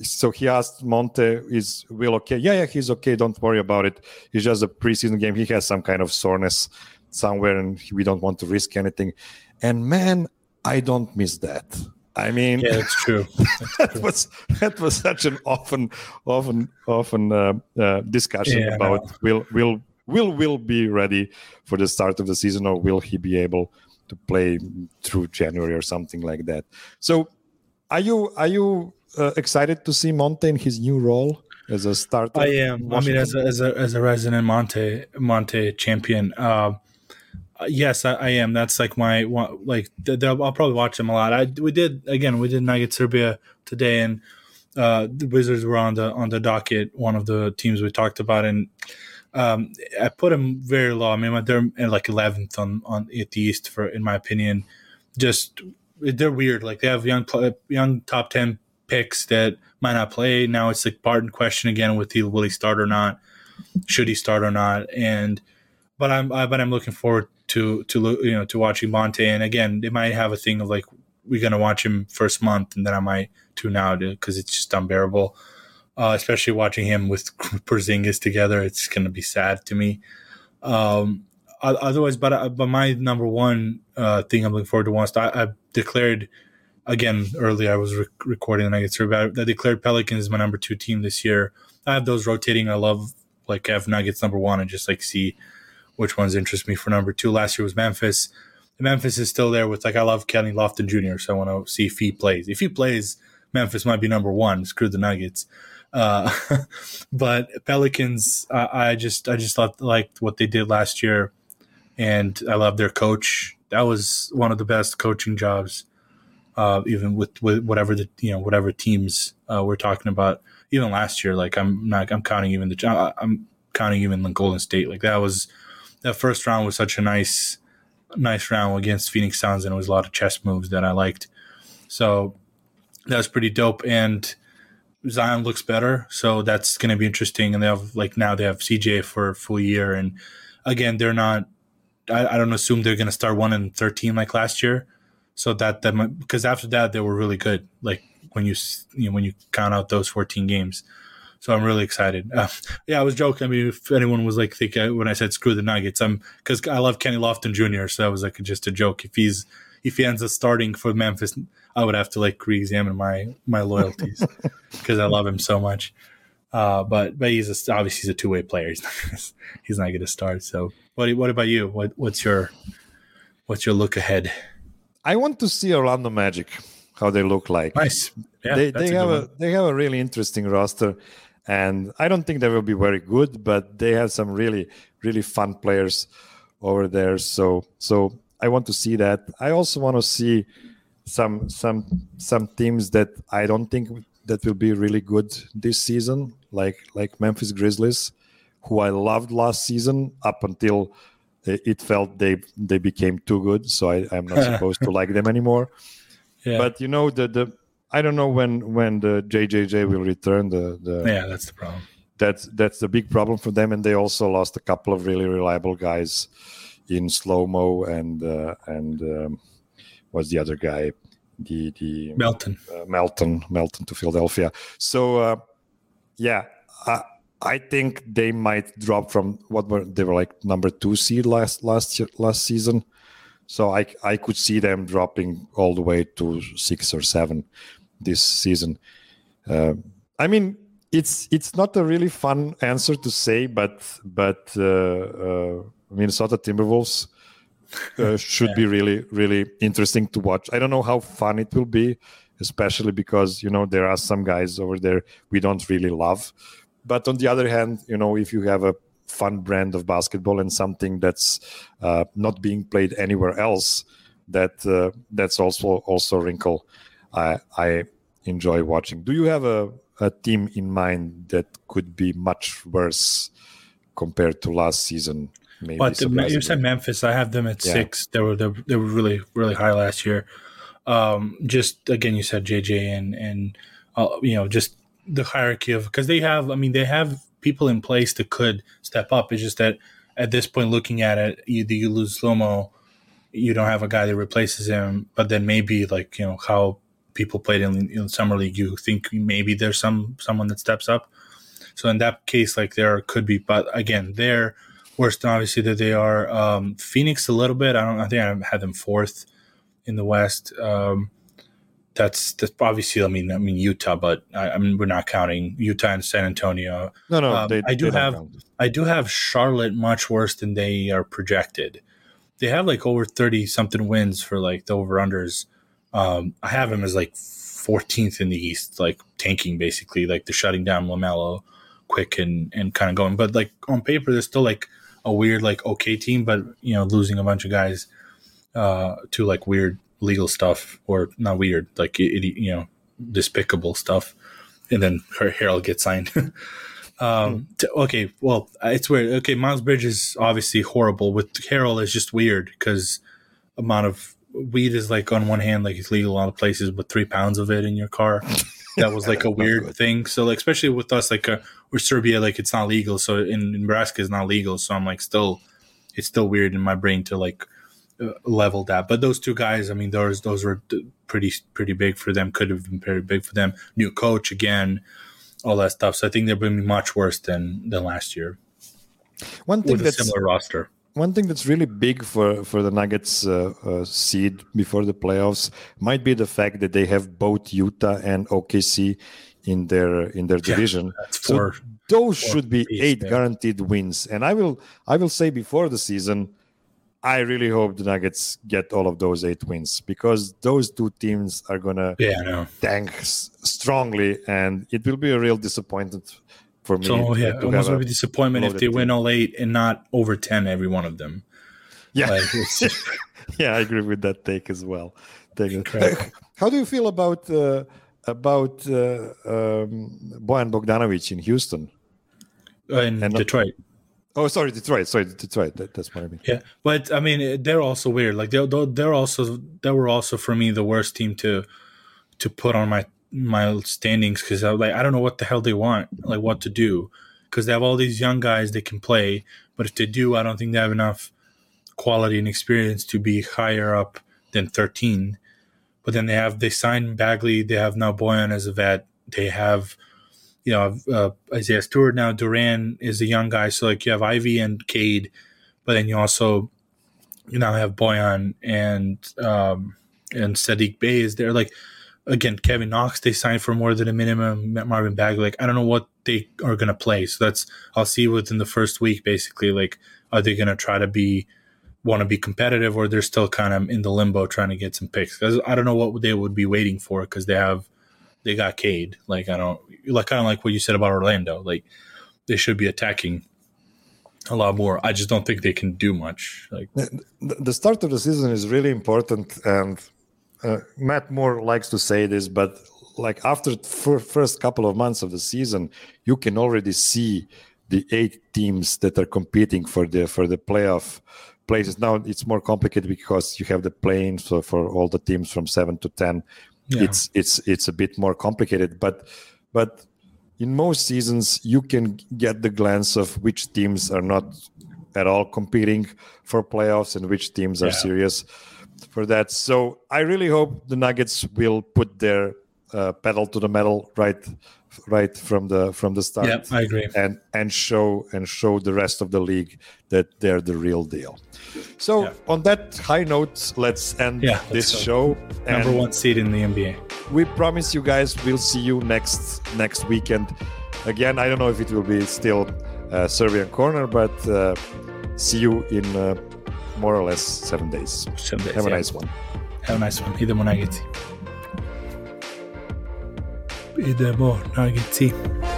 so he asked Monte, is Will okay? Yeah, yeah, he's okay. Don't worry about it. It's just a preseason game. He has some kind of soreness somewhere, and we don't want to risk anything. And man, I don't miss that. I mean, yeah, that's true. That's that true. was that was such an often, often, often uh, uh, discussion yeah, about no. will will will will be ready for the start of the season, or will he be able to play through January or something like that. So, are you are you uh, excited to see Monte in his new role as a starter? I am. Washington? I mean, as a, as a as a resident Monte Monte champion. Uh, Yes, I, I am. That's like my like. I'll probably watch them a lot. I we did again. We did Nuggets Serbia today, and uh, the Wizards were on the on the docket. One of the teams we talked about, and um, I put them very low. I mean, they're at like eleventh on on at the East for, in my opinion. Just they're weird. Like they have young young top ten picks that might not play. Now it's like Barton question again with the will he start or not? Should he start or not? And but I'm I, but I'm looking forward to to you know to watching Monte, and again they might have a thing of like we're gonna watch him first month and then I might tune out because it's just unbearable, uh, especially watching him with Porzingis together. It's gonna be sad to me. Um, otherwise, but but my number one uh, thing I'm looking forward to once I, I declared again earlier I was re- recording and I get about I declared Pelicans is my number two team this year. I have those rotating. I love like I have Nuggets number one and just like see which ones interest me for number two. Last year was Memphis. Memphis is still there with, like, I love Kenny Lofton Junior, so I want to see if he plays. If he plays, Memphis might be number one. Screw the Nuggets. Uh, but Pelicans, I, I just I just loved, liked what they did last year, and I love their coach. That was one of the best coaching jobs, uh, even with, with whatever the you know whatever teams uh, we're talking about. Even last year, like I'm not I'm counting even the I'm counting even Golden State. Like that was. That first round was such a nice, nice round against Phoenix Suns, and it was a lot of chess moves that I liked. So that was pretty dope. And Zion looks better, so that's going to be interesting. And they have like now they have C J for a full year, and again they're not. I, I don't assume they're going to start one and thirteen like last year. So that that might, because after that they were really good. Like when you, you know, when you count out those fourteen games. So I'm really excited. Uh, yeah, I was joking. I mean, if anyone was like, think I, when I said screw the Nuggets, I'm because I love Kenny Lofton Junior So that was like just a joke. If he's if he ends up starting for Memphis, I would have to like re-examine my my loyalties because I love him so much. Uh, but but he's a, obviously he's a two way player. He's not gonna, he's not going to start. So what what about you? What what's your what's your look ahead? I want to see Orlando Magic how they look like. Nice. Yeah, they they a have a they have a really interesting roster. And I don't think they will be very good, but they have some really, really fun players over there. So, so I want to see that. I also want to see some, some, some teams that I don't think that will be really good this season, like, like Memphis Grizzlies, who I loved last season up until it felt they, they became too good. So I, I'm not supposed to like them anymore. Yeah. But you know the the. I don't know when, when the J J J will return. The, the yeah, that's the problem. That's that's the big problem for them, and they also lost a couple of really reliable guys in Slow Mo and uh, and um, what's the other guy? The the Melton uh, Melton Melton to Philadelphia. So uh, yeah, I, I think they might drop from what were they were like number two seed last last year, last season. So I I could see them dropping all the way to six or seven this season. Uh, I mean, it's it's not a really fun answer to say, but but uh, uh, Minnesota Timberwolves uh, should yeah. be really really interesting to watch. I don't know how fun it will be, especially because you know there are some guys over there we don't really love. But on the other hand, you know if you have a fun brand of basketball and something that's uh, not being played anywhere else, that uh, that's also also a wrinkle I, I enjoy watching. Do you have a, a team in mind that could be much worse compared to last season. Maybe but the, you said Memphis. I have them at yeah. six. They were they were really really high last year. Um, just again, you said J J and and uh, you know, just the hierarchy of, because they have. I mean, they have people in place that could step up. It's just that at this point, looking at it, either you lose Lomo, you don't have a guy that replaces him. But then maybe, like, you know, how people played in, in summer league, you think maybe there's some someone that steps up. So in that case, like, there could be. But again, they're worse than obviously that they are. Um, Phoenix a little bit. I don't. I think I had them fourth in the West. Um, That's that's obviously. I mean, I mean Utah, but I, I mean we're not counting Utah and San Antonio. No, no, um, they, I do they have I do have Charlotte much worse than they are projected. They have like over thirty something wins for like the over unders. Um, I have them as like fourteenth in the East, like tanking basically, like they're shutting down LaMelo quick and and kind of going. But like on paper, they're still like a weird like okay team, but you know losing a bunch of guys uh, to like weird. legal stuff, or not weird, like, it, you know, despicable stuff. And then her Harold gets signed. um, to, okay, well, it's weird. Okay, Miles Bridges is obviously horrible. With Harold, it's just weird because amount of weed is, like, on one hand, like, it's legal in a lot of places, but three pounds of it in your car. That was, like, a weird thing. So, like, especially with us, like, uh, or Serbia, like, it's not legal. So, in, in Nebraska, it's not legal. So, I'm, like, still, it's still weird in my brain to, like, leveled at. But those two guys, I mean, those those were pretty pretty big for them, could have been very big for them. New coach again, all that stuff. So I think they're going to be much worse than than last year. One thing with that's a similar roster. One thing that's really big for for the Nuggets uh, uh, seed before the playoffs might be the fact that they have both Utah and O K C in their in their division. Yeah, that's four, so those four should be eight there. guaranteed wins. And I will I will say before the season, I really hope the Nuggets get all of those eight wins, because those two teams are going to yeah, no. tank s- strongly, and it will be a real disappointment for me. So, yeah, it almost would be a disappointment if they team. win all eight and not over ten every one of them. Yeah, like, it's... yeah, I agree with that take as well. Take it. How do you feel about, uh, about uh, um, Bojan Bogdanovic in Houston? Uh, in and Detroit. Not- Oh, sorry, Detroit. Sorry, Detroit. That, that's what I mean. Yeah, but I mean, they're also weird. Like they're they're also they were also for me the worst team to to put on my my standings, because I like I don't know what the hell they want, like what to do, because they have all these young guys they can play, but if they do, I don't think they have enough quality and experience to be higher up than thirteen. But then they have they signed Bagley. They have now Bojan as a vet. They have. You know, uh, Isaiah Stewart now. Duran is a young guy, so like you have Ivy and Cade, but then you also you now have Bojan and um, and Sadiq Bey is there. Like again, Kevin Knox they signed for more than a minimum. Marvin Bagley, like I don't know what they are gonna play. So that's I'll see within the first week basically. Like are they gonna try to be want to be competitive, or they're still kind of in the limbo trying to get some picks? Because I don't know what they would be waiting for, because they have. They got Cade. Like I don't like kind of like what you said about Orlando. Like they should be attacking a lot more. I just don't think they can do much. Like the start of the season is really important, and uh, Matt Moore likes to say this, but like after the first couple of months of the season, you can already see the eight teams that are competing for the for the playoff places. Now it's more complicated because you have the play-in, so for all the teams from seven to ten. Yeah. It's it's it's a bit more complicated, but but in most seasons you can get the glance of which teams are not at all competing for playoffs and which teams are yeah. serious for that. So I really hope the Nuggets will put their uh, pedal to the metal right right from the from the start. Yeah, I agree. And and show and show the rest of the league that they're the real deal. So yeah. on that high note, let's end yeah, this show. Number and one seed in the N B A. We promise you guys we'll see you next next weekend. Again, I don't know if it will be still uh, Serbian Corner, but uh, see you in uh, more or less seven days. Seven days. Have yeah. a nice one. Have a nice one. Idemo Nuggets. Idemo Nuggets.